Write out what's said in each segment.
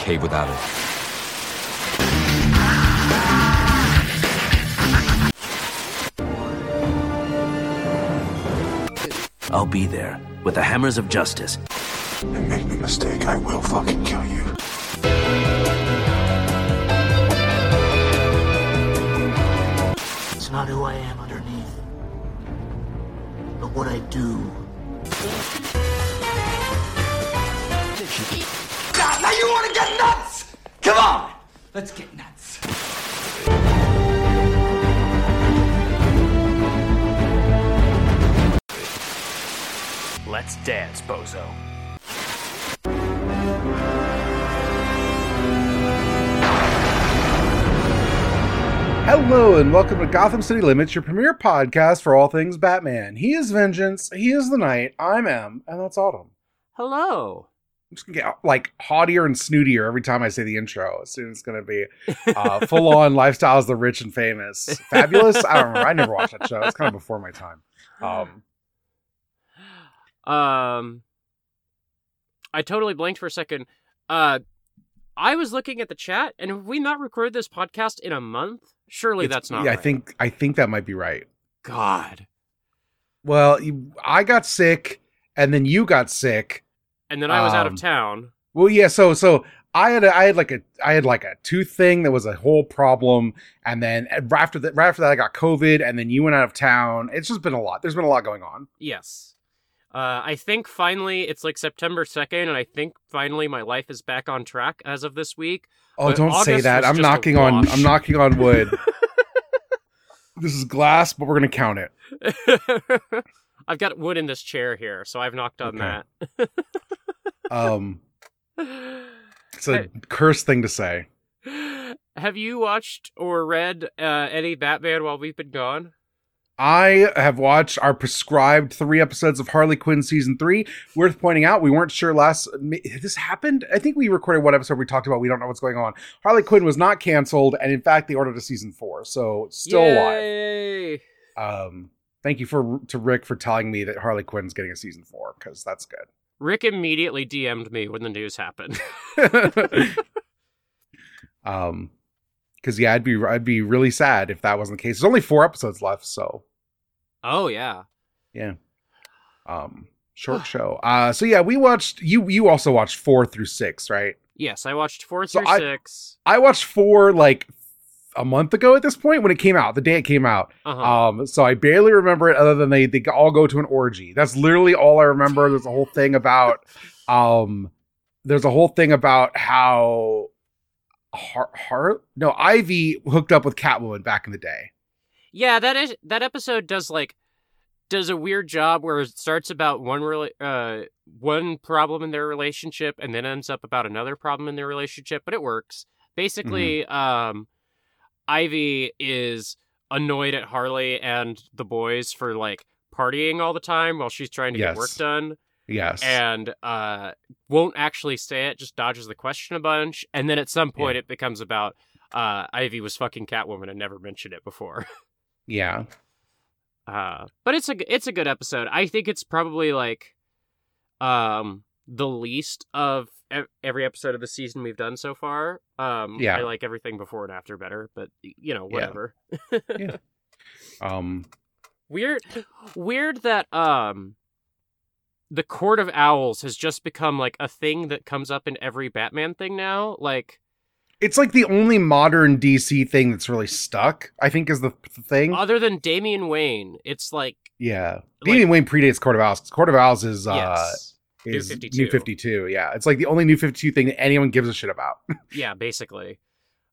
okay without it. I'll be there, with the hammers of justice. And make the mistake, I will fucking kill you. It's not who I am underneath, but what I do. God, now you want to get nuts? Come on! Let's get nuts. Let's dance, bozo. Hello and welcome to Gotham City Limits, your premier podcast for all things Batman. He is vengeance, he is the night, I'm Em, and that's Autumn. Hello. I'm just gonna get like haughtier and snootier every time I say the intro. As soon as it's gonna be full on Lifestyles of the Rich and Famous. Fabulous? I don't remember. I never watched that show. It's kind of before my time. I totally blanked for a second. I was looking at the chat, and have we not recorded this podcast in a month? Surely that's not right. I think that might be right. God. Well, I got sick, and then you got sick, and then I was out of town. Well, yeah. So I had like a tooth thing that was a whole problem, and then right after that, I got COVID, and then you went out of town. It's just been a lot. There's been a lot going on. Yes. I think finally it's like September 2nd, and I think finally my life is back on track as of this week. Oh, but don't August say that. I'm knocking on wood. This is glass, but we're going to count it. I've got wood in this chair here, so I've knocked on that. It's a cursed thing to say. Have you watched or read any Batman while we've been gone? I have watched our prescribed 3 episodes of Harley Quinn Season 3. Worth pointing out, we weren't sure this happened? I think we recorded one episode we talked about, we don't know what's going on. Harley Quinn was not canceled, and in fact, they ordered a Season 4, so still alive. Thank you to Rick for telling me that Harley Quinn's getting a Season 4, because that's good. Rick immediately DM'd me when the news happened. Because, yeah, I'd be really sad if that wasn't the case. There's only 4 episodes left, so... Oh, yeah. Yeah. Short show. So, yeah, we watched... You also watched 4 through 6, right? Yes, I watched 4 through 6. I watched 4, like, a month ago at this point when it came out. The day it came out. Uh-huh. So I barely remember it other than they all go to an orgy. That's literally all I remember. There's a whole thing about... there's a whole thing about how... Ivy hooked up with Catwoman back in the day. Yeah, that episode does a weird job where it starts about one problem in their relationship and then ends up about another problem in their relationship, but it works. Basically, mm-hmm. Ivy is annoyed at Harley and the boys for like partying all the time while she's trying to get work done. Yes. And won't actually say it, just dodges the question a bunch. And then at some point it becomes about Ivy was fucking Catwoman and never mentioned it before. Yeah. But it's a good episode. I think it's probably like the least of every episode of the season we've done so far. Yeah. I like everything before and after better, but you know, whatever. Yeah. Yeah. Weird that... The Court of Owls has just become like a thing that comes up in every Batman thing now. Like, it's like the only modern DC thing that's really stuck, I think, is the thing. Other than Damian Wayne, it's like Damian Wayne predates Court of Owls. Court of Owls is is New 52. Yeah, it's like the only New 52 thing that anyone gives a shit about. Yeah, basically.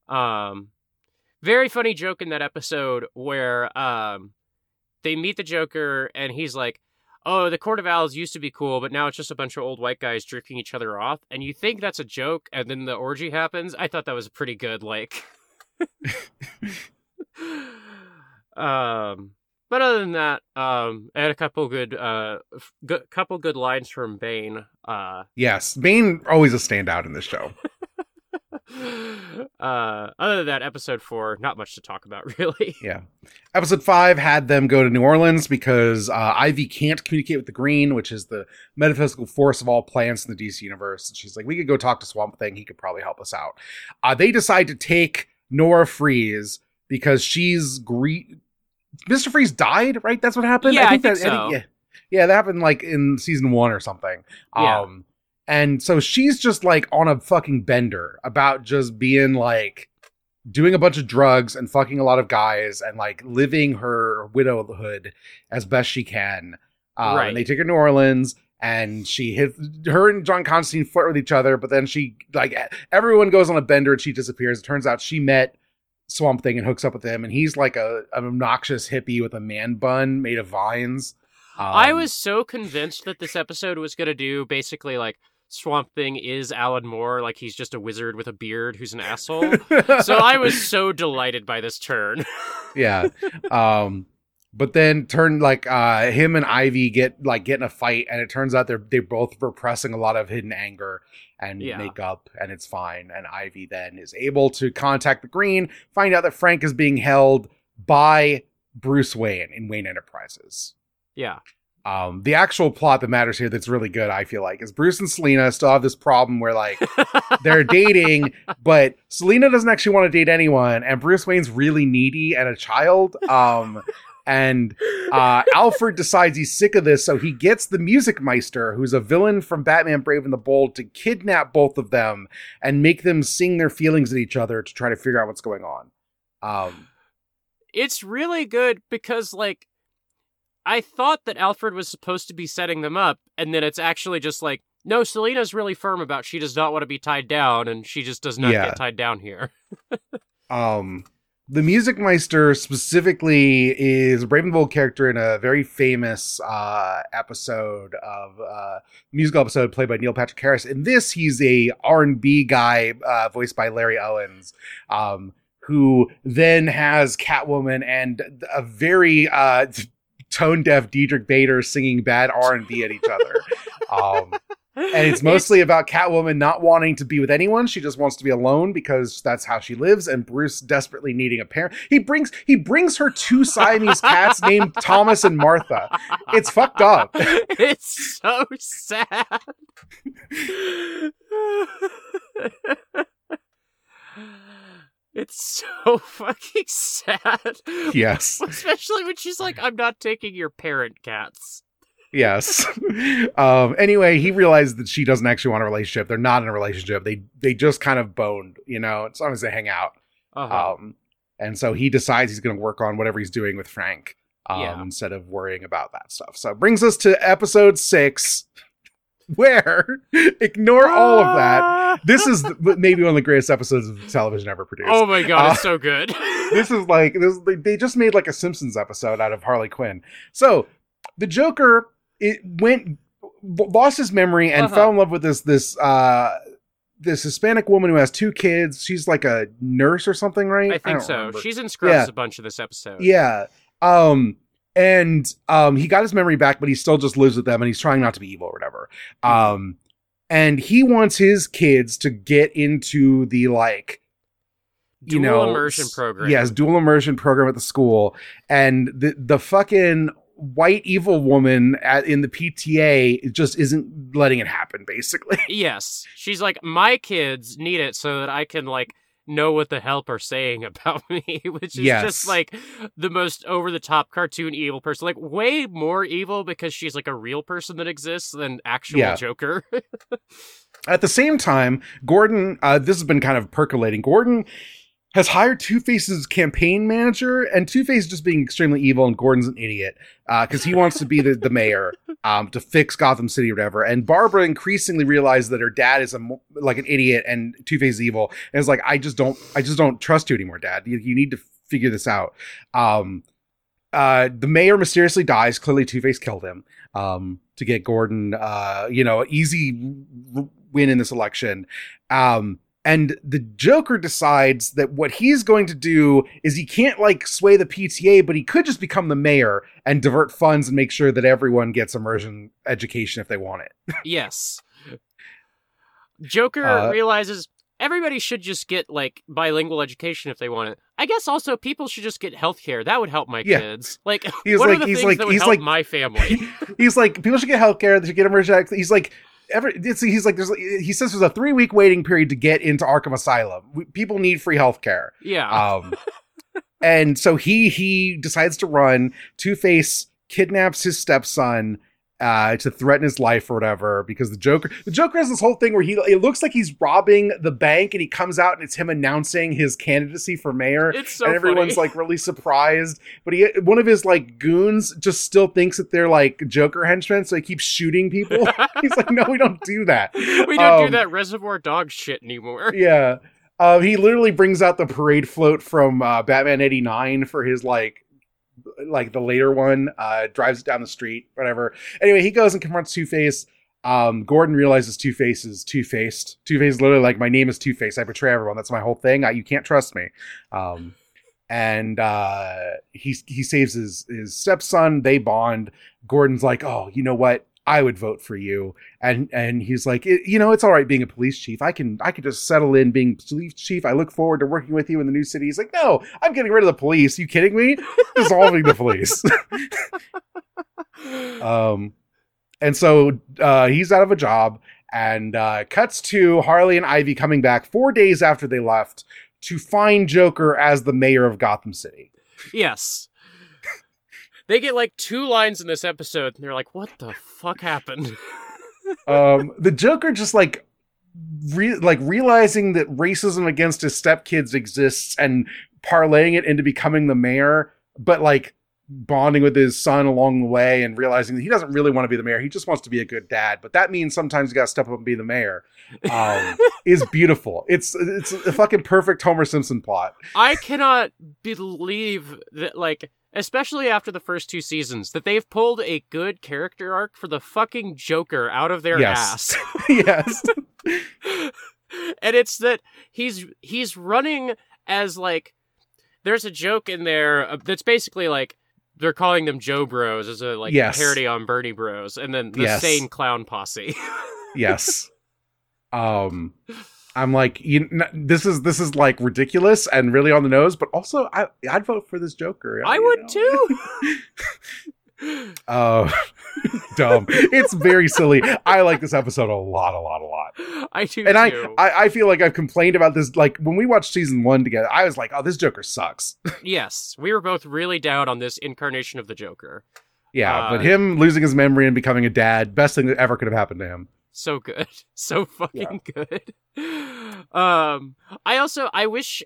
Very funny joke in that episode where they meet the Joker and he's like, oh, the Court of Owls used to be cool, but now it's just a bunch of old white guys jerking each other off. And you think that's a joke, and then the orgy happens. I thought that was a pretty good, like... but other than that, I had a couple good lines from Bane. Yes, Bane always a standout in this show. Other than that, episode 4, not much to talk about, really. Yeah. Episode 5 had them go to New Orleans because Ivy can't communicate with the Green, which is the metaphysical force of all plants in the DC universe. And she's like, we could go talk to Swamp Thing. He could probably help us out. They decide to take Nora Freeze because she's green. Mr. Freeze died, right? That's what happened? Yeah, I think so. That happened like in season 1 or something. Yeah. And so she's just like on a fucking bender about just being like doing a bunch of drugs and fucking a lot of guys and like living her widowhood as best she can. Right. And they take her to New Orleans and her and John Constantine flirt with each other. But then she like everyone goes on a bender and she disappears. It turns out she met Swamp Thing and hooks up with him. And he's like an obnoxious hippie with a man bun made of vines. I was so convinced that this episode was going to do basically like Swamp Thing is Alan Moore, like he's just a wizard with a beard who's an asshole. So I was so delighted by this turn. Yeah. But then him and Ivy get in a fight, and it turns out they're both repressing a lot of hidden anger and make up, and it's fine. And Ivy then is able to contact the Green, find out that Frank is being held by Bruce Wayne in Wayne Enterprises. Yeah. The actual plot that matters here that's really good, I feel like, is Bruce and Selena still have this problem where, like, they're dating, but Selena doesn't actually want to date anyone, and Bruce Wayne's really needy and a child. And Alfred decides he's sick of this, so he gets the Music Meister, who's a villain from Batman: Brave and the Bold, to kidnap both of them and make them sing their feelings at each other to try to figure out what's going on. It's really good because, like, I thought that Alfred was supposed to be setting them up, and then it's actually just like, no, Selena's really firm about she does not want to be tied down, and she just does not get tied down here. The Music Meister specifically is a Brave and Bold character in a very famous musical episode played by Neil Patrick Harris. In this, he's a R&B guy voiced by Larry Owens, who then has Catwoman and a very... tone-deaf Diedrich Bader singing bad R&B at each other. And it's mostly about Catwoman not wanting to be with anyone. She just wants to be alone because that's how she lives. And Bruce desperately needing a parent. He brings her 2 Siamese cats named Thomas and Martha. It's fucked up. It's so sad. It's so fucking sad. Yes. Especially when she's like, I'm not taking your parent cats. Yes. Anyway, he realized that she doesn't actually want a relationship. They're not in a relationship. They just kind of boned, you know, as long as they hang out. Uh-huh. And so he decides he's going to work on whatever he's doing with Frank instead of worrying about that stuff. So it brings us to episode 6. Where ignore all of that. This is maybe one of the greatest episodes of television ever produced. Oh my god, it's so good. This is they just made like a Simpsons episode out of Harley Quinn. So the Joker lost his memory and fell in love with this Hispanic woman who has 2 kids. She's like a nurse or something, right? I think so. Remember. She's in Scrubs a bunch of this episode. Yeah. And he got his memory back, but he still just lives with them, and he's trying not to be evil or whatever. And he wants his kids to get into the, like, you know... Dual immersion program. Yes, dual immersion program at the school. And the fucking white evil woman in the PTA just isn't letting it happen, basically. Yes. She's like, my kids need it so that I can, like... know what the help are saying about me, which is just like the most over-the-top cartoon evil person, like way more evil because she's like a real person that exists than actual Joker. At the same time, Gordon, this has been kind of percolating. Gordon has hired Two-Face's campaign manager, and Two-Face is just being extremely evil, and Gordon's an idiot because he wants to be the mayor to fix Gotham City or whatever. And Barbara increasingly realizes that her dad is like an idiot and Two-Face is evil, and is like, I just don't trust you anymore, Dad. You need to figure this out. The mayor mysteriously dies. Clearly, Two-Face killed him to get Gordon, easy win in this election. And the Joker decides that what he's going to do is he can't, like, sway the PTA, but he could just become the mayor and divert funds and make sure that everyone gets immersion education if they want it. Yes. Joker realizes Everybody should just get, like, bilingual education if they want it. I guess also people should just get healthcare. That would help my kids. Like, what are the things that would help my family? He's like, people should get healthcare. They should get emergency access. He's like... he says there's a 3-week waiting period to get into Arkham Asylum. People need free healthcare. Yeah. And so he decides to run. Two-Face kidnaps his stepson to threaten his life or whatever, because the Joker has this whole thing where it looks like he's robbing the bank, and he comes out and it's him announcing his candidacy for mayor. It's so funny. And everyone's like really surprised, but one of his like goons just still thinks that they're like Joker henchmen, so he keeps shooting people. He's like, no, we don't do that. We don't do that Reservoir Dog shit anymore. Yeah. He literally brings out the parade float from Batman 89 for his like the later one, drives it down the street, whatever. Anyway, he goes and confronts Two-Face. Gordon realizes Two-Face is two-faced. Two-Face is literally like, my name is Two-Face. I betray everyone. That's my whole thing. You can't trust me. And he saves his stepson. They bond. Gordon's like, oh, you know what? I would vote for you. And he's like, you know, it's all right being a police chief. I can just settle in being police chief. I look forward to working with you in the new city. He's like, no, I'm getting rid of the police. You kidding me? Dissolving the police. And so he's out of a job, and cuts to Harley and Ivy coming back 4 days after they left to find Joker as the mayor of Gotham City. Yes. They get like 2 lines in this episode, and they're like, what the fuck happened? The Joker just like realizing that racism against his stepkids exists and parlaying it into becoming the mayor, but like bonding with his son along the way and realizing that he doesn't really want to be the mayor. He just wants to be a good dad. But that means sometimes you got to step up and be the mayor. Is beautiful. It's a fucking perfect Homer Simpson plot. I cannot believe that, like, especially after the first 2 seasons, that they've pulled a good character arc for the fucking Joker out of their ass. Yes. And it's that he's running as, like, there's a joke in there that's basically like, they're calling them Joe Bros as a parody on Bernie Bros, and then the sane clown posse. Yes. I'm like, this is like ridiculous and really on the nose, but also I'd vote for this Joker. I would too. Oh, dumb. It's very silly. I like this episode a lot. I do. And too. I feel like I've complained about this. Like when we watched season 1 together, I was like, oh, this Joker sucks. Yes. We were both really down on this incarnation of the Joker. Yeah. But him losing his memory and becoming a dad, best thing that ever could have happened to him. So good. So fucking good. I wish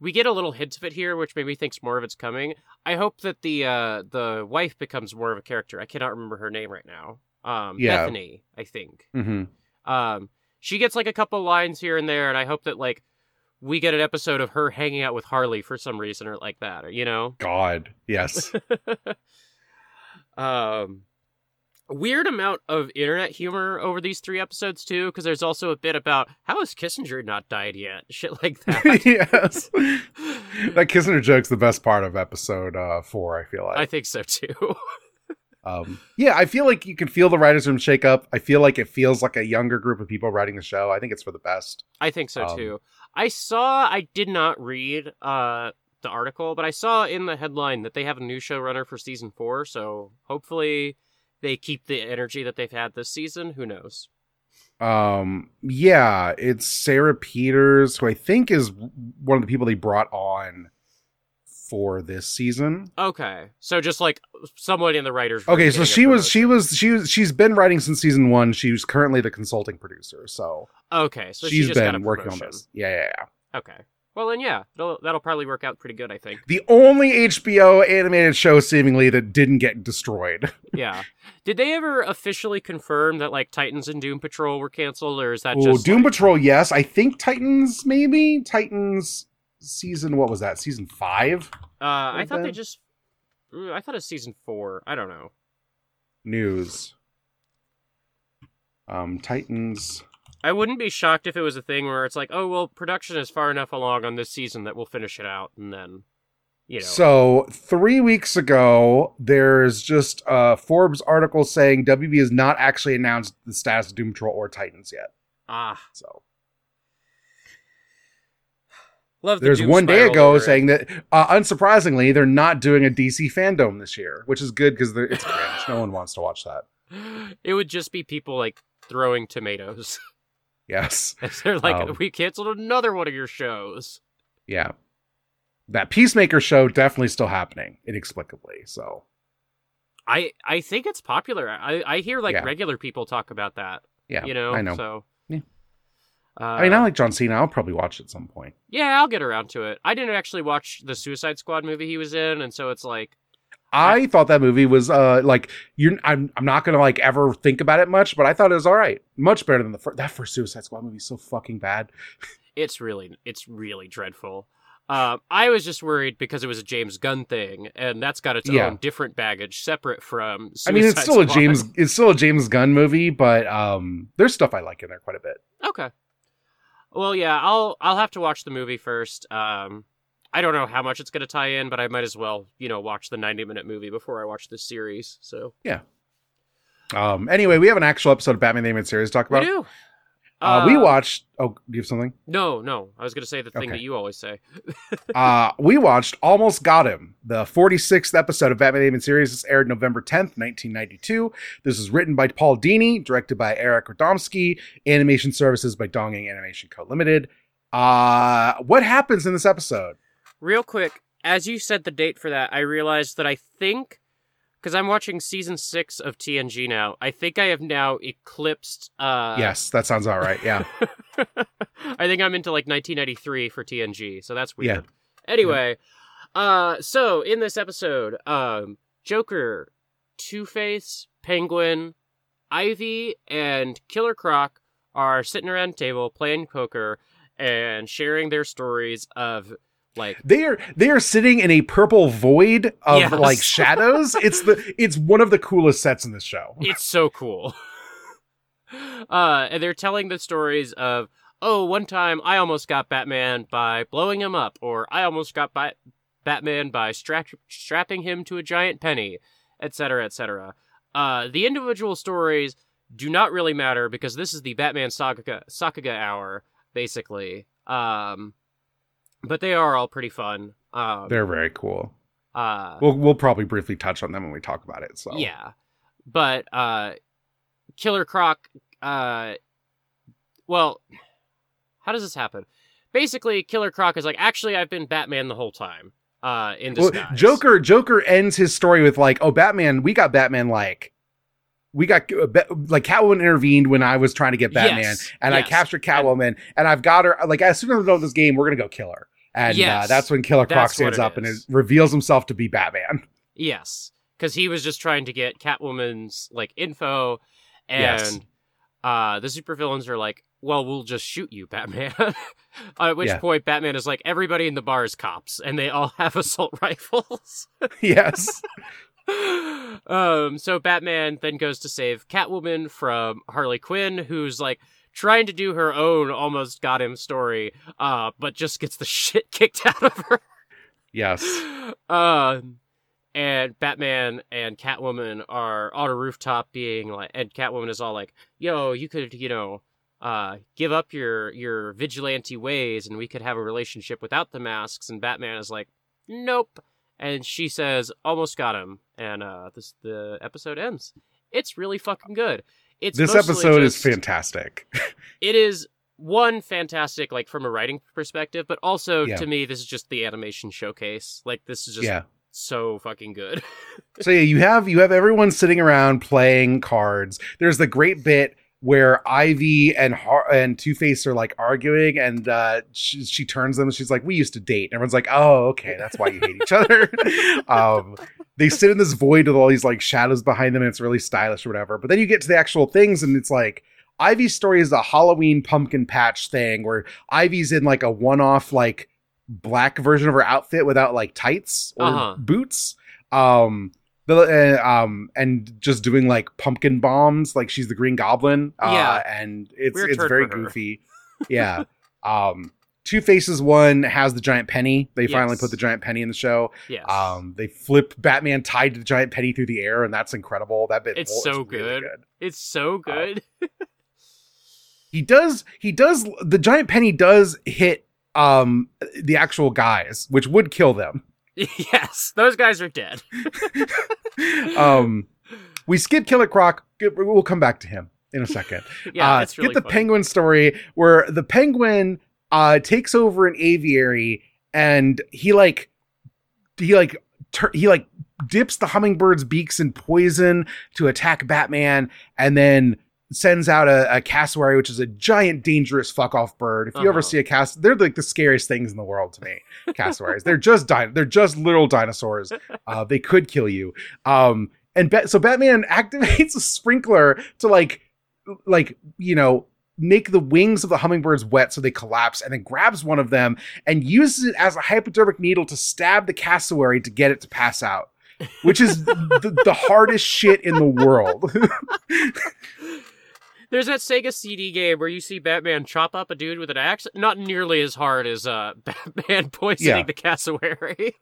we get a little hint of it here, which maybe thinks more of it's coming. I hope that the wife becomes more of a character. I cannot remember her name right now. Bethany, I think. Mm-hmm. She gets like a couple lines here and there, and I hope that like we get an episode of her hanging out with Harley for some reason or like that, or, you know? God, yes. Weird amount of internet humor over these 3 episodes, too, because there's also a bit about how has Kissinger not died yet? Shit like that. Yes. That Kissinger joke's the best part of episode 4, I feel like. I think so, too. I feel like you can feel the writer's room shake up. I feel like it feels like a younger group of people writing the show. I think it's for the best. I think so, too. I did not read the article, but I saw in the headline that they have a new showrunner for season 4, so hopefully they keep the energy that they've had this season. Who knows? It's Sarah Peters, who I think is one of the people they brought on for this season. Okay. So just like someone in the writers' room. Okay, so she's been writing since season 1. She's currently the consulting producer. So okay, so she's just been working on this. Yeah. Okay. Well, then, yeah, that'll probably work out pretty good, I think. The only HBO animated show, seemingly, that didn't get destroyed. Yeah. Did they ever officially confirm that, like, Titans and Doom Patrol were canceled, or is that just... Doom Patrol, yes. I think Titans, maybe? Titans season... What was that? Season 5? I thought it was season 4. I don't know. News. Titans... I wouldn't be shocked if it was a thing where it's like, oh, well, production is far enough along on this season that we'll finish it out, and then, you know. So, 3 weeks ago, there's just a Forbes article saying WB has not actually announced the status of Doom Patrol or Titans yet. Ah. So. Love the There's Doom one day ago saying that, unsurprisingly, they're not doing a DC fandom this year, which is good because it's cringe. No one wants to watch that. It would just be people like throwing tomatoes. Yes. They're like, we canceled another one of your shows. Yeah. That Peacemaker show definitely still happening inexplicably. So I think it's popular. I hear like regular people talk about that. Yeah. You know, I know. So yeah. I mean, I like John Cena. I'll probably watch it at some point. Yeah, I'll get around to it. I didn't actually watch the Suicide Squad movie he was in, and so it's like I thought that movie was I'm not gonna like ever think about it much, but I thought it was all right. Much better than that first Suicide Squad movie is so fucking bad. It's really dreadful. I was just worried because it was a James Gunn thing, and that's got its own different baggage separate from Suicide Squad. I mean, it's still a James Gunn movie, but there's stuff I like in there quite a bit. Okay. Well, yeah, I'll have to watch the movie first. I don't know how much it's going to tie in, but I might as well, watch the 90-minute movie before I watch this series. So yeah. Anyway, we have an actual episode of Batman: The Animated Series to talk about. We do. We watched... Oh, do you have something? No. I was going to say the thing that you always say. We watched Almost Got Him, the 46th episode of Batman: The Animated Series. This aired November 10th, 1992. This is written by Paul Dini, directed by Eric Radomski, animation services by Dongying Animation Co. Limited. What happens in this episode? Real quick, as you said the date for that, I realized that I think... Because I'm watching season 6 of TNG now. I think I have now eclipsed... Yes, that sounds all right, yeah. I think I'm into like 1993 for TNG, so that's weird. Yeah. Anyway, so in this episode, Joker, Two-Face, Penguin, Ivy, and Killer Croc are sitting around a table playing poker and sharing their stories of... Like they are sitting in a purple void of like shadows. It's one of the coolest sets in this show. It's so cool. And they're telling the stories of, one time I almost got Batman by blowing him up, or I almost got Batman by strapping him to a giant penny, etc., etc. The individual stories do not really matter because this is the Batman Sakuga hour, basically. But they are all pretty fun. They're very cool. We'll probably briefly touch on them when we talk about it. So yeah, but Killer Croc. Well, how does this happen? Basically, Killer Croc is like, actually, I've been Batman the whole time. In disguise. Well, Joker ends his story with like, Batman, we got Batman like. We got like Catwoman intervened when I was trying to get Batman, and I captured Catwoman, and I've got her. Like as soon as I'm done with this game, we're gonna go kill her, and that's when Killer Croc stands up and reveals himself to be Batman. Yes, because he was just trying to get Catwoman's like info, and the supervillains are like, "Well, we'll just shoot you, Batman." At which point, Batman is like, "Everybody in the bar is cops, and they all have assault rifles." Yes. So Batman then goes to save Catwoman from Harley Quinn, who's like trying to do her own Almost Got Him story, but just gets the shit kicked out of her. Yes. And Batman and Catwoman are on a rooftop being like, and Catwoman is all like, yo, you could, give up your vigilante ways and we could have a relationship without the masks. And Batman is like, nope. And she says, almost got him. And the episode ends. It's really fucking good. This episode is fantastic. It is, one, fantastic, like, from a writing perspective. But also, to me, this is just the animation showcase. Like, this is just so fucking good. So, yeah, you have everyone sitting around playing cards. There's the great bit where Ivy and Two-Face are like arguing, and she turns them and she's like, we used to date. And everyone's like, oh, okay, that's why you hate each other. They sit in this void with all these like shadows behind them, and it's really stylish or whatever. But then you get to the actual things, and it's like, Ivy's story is a Halloween pumpkin patch thing where Ivy's in like a one-off like black version of her outfit without like tights or boots. And just doing like pumpkin bombs, like she's the Green Goblin. And it's very goofy. Yeah. Two-Faces one has the giant penny. They finally put the giant penny in the show. Yes. They flip Batman tied to the giant penny through the air, and that's incredible. That bit it's good. Really good. It's so good. He does the giant penny does hit the actual guys, which would kill them. Yes, those guys are dead. We skip Killer Croc. We'll come back to him in a second. Yeah, that's really funny. Penguin story where the Penguin takes over an aviary and he dips the hummingbirds' beaks in poison to attack Batman, and then sends out a cassowary, which is a giant, dangerous fuck off bird. If you ever see a cassowary, they're like the scariest things in the world to me. Cassowaries, they're just literal dinosaurs. They could kill you. So Batman activates a sprinkler to make the wings of the hummingbirds wet so they collapse, and then grabs one of them and uses it as a hypodermic needle to stab the cassowary to get it to pass out, which is the hardest shit in the world. There's that Sega CD game where you see Batman chop up a dude with an axe. Not nearly as hard as Batman poisoning the cassowary.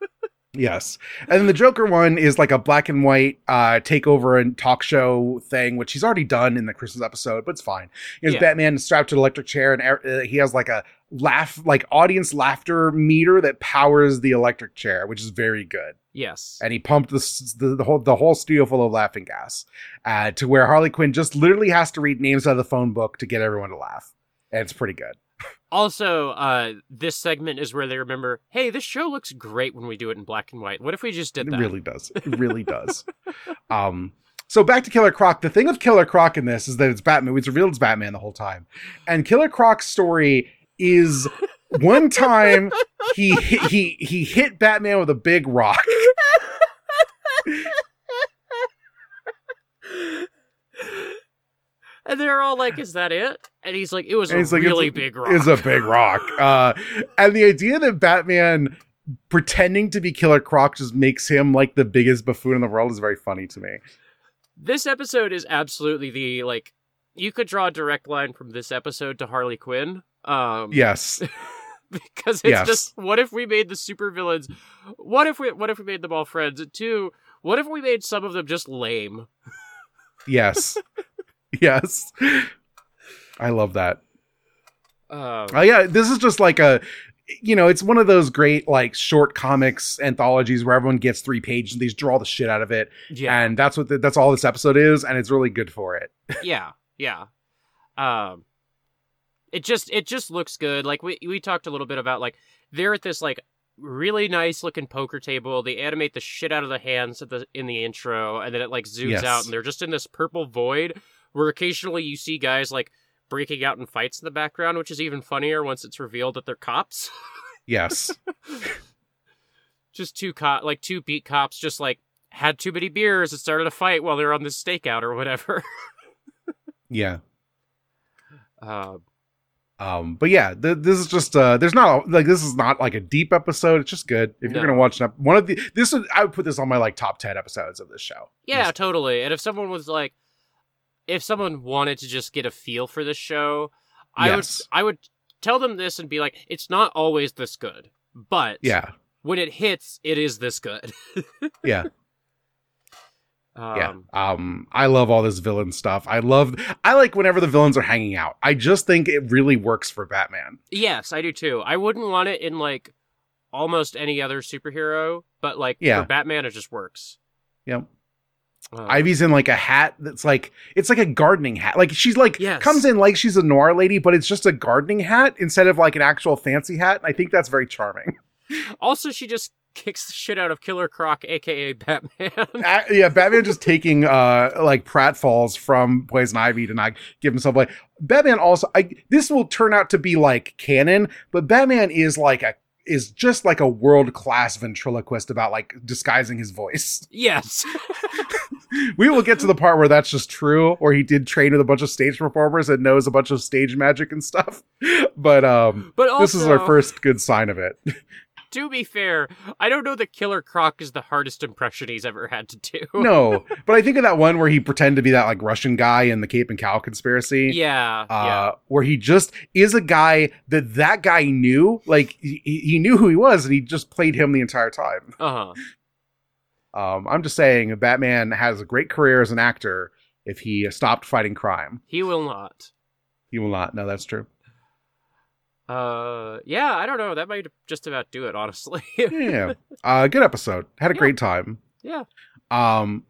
Yes. And then the Joker one is like a black and white takeover and talk show thing, which he's already done in the Christmas episode, but it's fine. There's Batman strapped to an electric chair, and he has like a laugh, like audience laughter meter that powers the electric chair, which is very good. Yes. And he pumped the whole studio full of laughing gas to where Harley Quinn just literally has to read names out of the phone book to get everyone to laugh. And it's pretty good. Also, this segment is where they remember, hey, this show looks great when we do it in black and white. What if we just did that? It really does. It really does. So back to Killer Croc. The thing with Killer Croc in this is that it's Batman. It's revealed it's Batman the whole time. And Killer Croc's story is one time he hit Batman with a big rock. And they're all like, is that it? And he's like, it was a big rock. It's a big rock. And the idea that Batman pretending to be Killer Croc just makes him like the biggest buffoon in the world is very funny to me. This episode is absolutely you could draw a direct line from this episode to Harley Quinn. Yes. Because it's just, what if we made the supervillains? What if we made them all friends? And two, what if we made some of them just lame? Yes. Yes. I love that. This is just like it's one of those great like short comics anthologies where everyone gets 3 pages and they just draw the shit out of it. Yeah. And that's what that's all this episode is, and it's really good for it. Yeah. It just looks good. Like we talked a little bit about like they're at this like really nice looking poker table. They animate the shit out of the hands in the intro, and then it like zooms out, and they're just in this purple void where occasionally you see guys like breaking out in fights in the background, which is even funnier once it's revealed that they're cops. Yes. Just two beat cops just like had too many beers and started a fight while they're on this stakeout or whatever. Yeah. This is just this is not like a deep episode. It's just good. If you're gonna watch I would put this on my like top 10 episodes of this show. Yeah, just totally. And if someone wanted to just get a feel for this show, I would tell them this and be like, it's not always this good, but when it hits, it is this good. Yeah. I love all this villain stuff. I like whenever the villains are hanging out. I just think it really works for Batman. Yes, I do too. I wouldn't want it in like almost any other superhero, but for Batman, it just works. Yep. Ivy's in like a hat that's like it's like a gardening hat. Like she's like comes in like she's a noir lady, but it's just a gardening hat instead of like an actual fancy hat. I think that's very charming. Also, she just kicks the shit out of Killer Croc, aka Batman. Batman just taking pratfalls from Poison Ivy to not give himself like Batman. Also, this will turn out to be like canon, but Batman is like just like a world class ventriloquist about like disguising his voice. Yes. We will get to the part where that's just true, or he did train with a bunch of stage performers and knows a bunch of stage magic and stuff. But also, this is our first good sign of it. To be fair, I don't know that Killer Croc is the hardest impression he's ever had to do. No, but I think of that one where he pretended to be that like Russian guy in the Cape and Cow Conspiracy. Where he just is a guy that guy knew. Like he knew who he was, and he just played him the entire time. I'm just saying, Batman has a great career as an actor if he stopped fighting crime. He will not. No, that's true. Yeah, I don't know. That might just about do it, honestly. Yeah. Good episode. Had a great time. Yeah.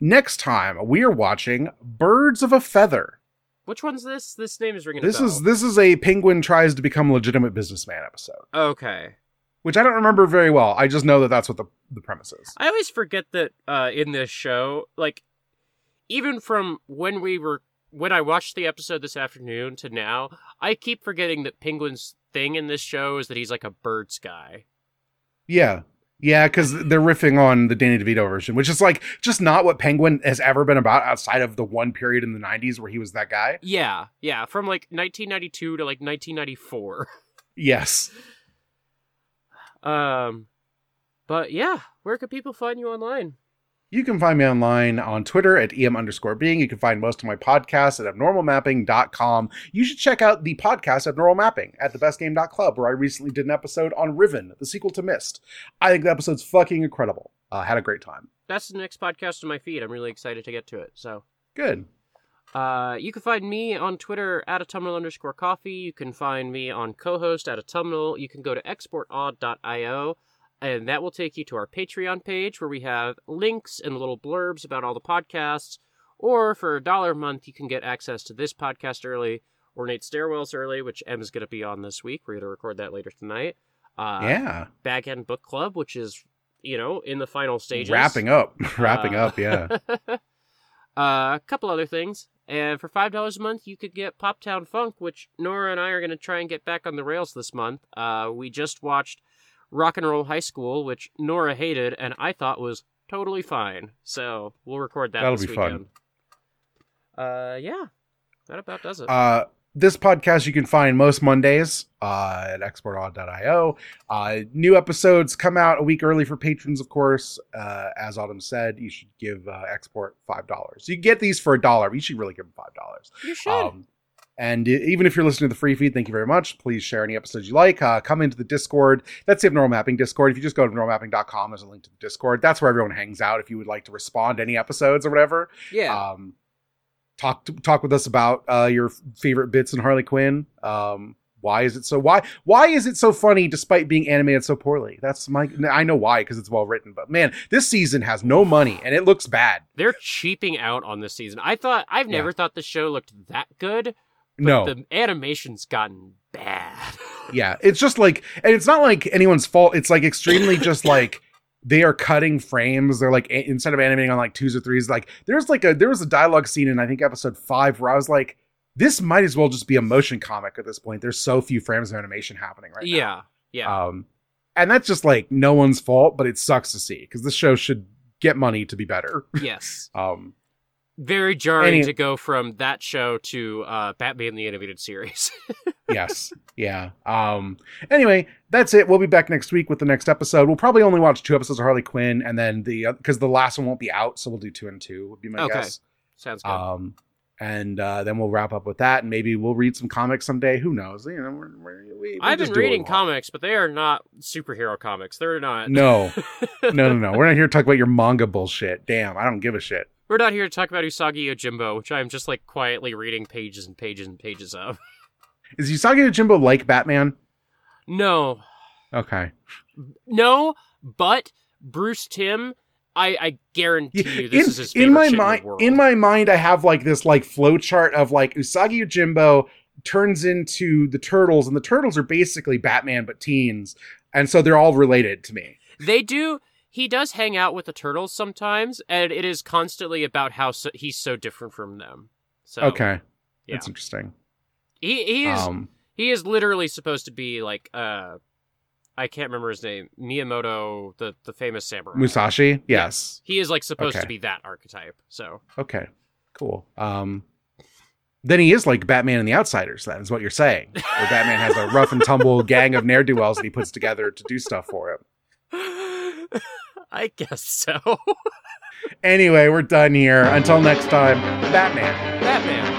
Next time we are watching Birds of a Feather. Which one's this? This name is ringing a bell. This is a penguin tries to become a legitimate businessman episode. Okay. Which I don't remember very well. I just know that that's what the premise is. I always forget that in this show, like, even from when I watched the episode this afternoon to now, I keep forgetting that Penguin's thing in this show is that he's like a birds guy. Yeah. Yeah, because they're riffing on the Danny DeVito version, which is like just not what Penguin has ever been about outside of the one period in the 90s where he was that guy. Yeah. Yeah. From like 1992 to like 1994. Yes. But yeah, where can people find you online? You can find me online on Twitter at em_being. You can find most of my podcasts at abnormalmapping.com. You should check out the podcast Abnormal Mapping at thebestgame.club, where I recently did an episode on Riven, the sequel to Myst. I think the episode's fucking incredible. Had a great time. That's the next podcast on my feed. I'm really excited to get to it. So good. You can find me on Twitter at autumnal_coffee. You can find me on co-host at autumnal. You can go to exportaud.io, and that will take you to our Patreon page where we have links and little blurbs about all the podcasts. Or for $1 a month, you can get access to this podcast early, Ornate Stairwells early, which Em is going to be on this week. We're going to record that later tonight. Yeah. Backend Book Club, which is, you know, in the final stages. Wrapping up. Yeah. A couple other things. And for $5 a month, you could get Pop Town Funk, which Nora and I are going to try and get back on the rails this month. We just watched Rock and Roll High School, which Nora hated and I thought was totally fine. So we'll record that this weekend. Fun. Yeah, that about does it. This podcast you can find most Mondays at exportaud.io. New episodes come out a week early for patrons, of course. As Autumn said, you should give Export $5. You can get these for $1, but you should really give them $5. You should. And even if you're listening to the free feed, thank you very much. Please share any episodes you like. Come into the Discord. That's the Abnormal Mapping Discord. If you just go to abnormalmapping.com, there's a link to the Discord. That's where everyone hangs out if you would like to respond to any episodes or whatever. Yeah. Talk with us about your favorite bits in Harley Quinn. Why is it so funny despite being animated so poorly? I know why, because it's well written. But man, this season has no money and it looks bad. They're cheaping out on this season. I've never thought the show looked that good. But no, the animation's gotten bad. Yeah, it's just like, and it's not like anyone's fault. It's like extremely just like. They are cutting frames. They're like, instead of animating on like 2s or 3s, like there was a dialogue scene in I think episode 5 where I was like, this might as well just be a motion comic at this point. There's so few frames of animation happening right now. Yeah. And that's just like no one's fault, but it sucks to see because this show should get money to be better. Yes. Very jarring to go from that show to Batman: The Animated Series. Yes. Yeah. Anyway, that's it. We'll be back next week with the next episode. We'll probably only watch 2 episodes of Harley Quinn, and then because the last one won't be out, so we'll do 2 and 2 would be my guess. Sounds good. And then we'll wrap up with that, and maybe we'll read some comics someday. Who knows? You know, I've been reading comics, but they are not superhero comics. They're not. No. We're not here to talk about your manga bullshit. Damn, I don't give a shit. We're not here to talk about Usagi Yojimbo, which I am just like quietly reading pages and pages and pages of. Is Usagi Yojimbo like Batman? No. Okay. No, but Bruce Timm, I guarantee you this is his favorite in the world. In my mind, I have like this like flowchart of like Usagi Yojimbo turns into the Turtles, and the Turtles are basically Batman but teens, and so they're all related to me. They do. He does hang out with the Turtles sometimes, and it is constantly about how he's so different from them. So, okay. Yeah. That's interesting. He is literally supposed to be like, I can't remember his name, Miyamoto, the famous samurai. Musashi? Yes. He is like supposed to be that archetype. So okay, cool. Then he is like Batman and the Outsiders, that is what you're saying. Where Batman has a rough and tumble gang of ne'er-do-wells that he puts together to do stuff for him. I guess so. Anyway, we're done here. Until next time, Batman.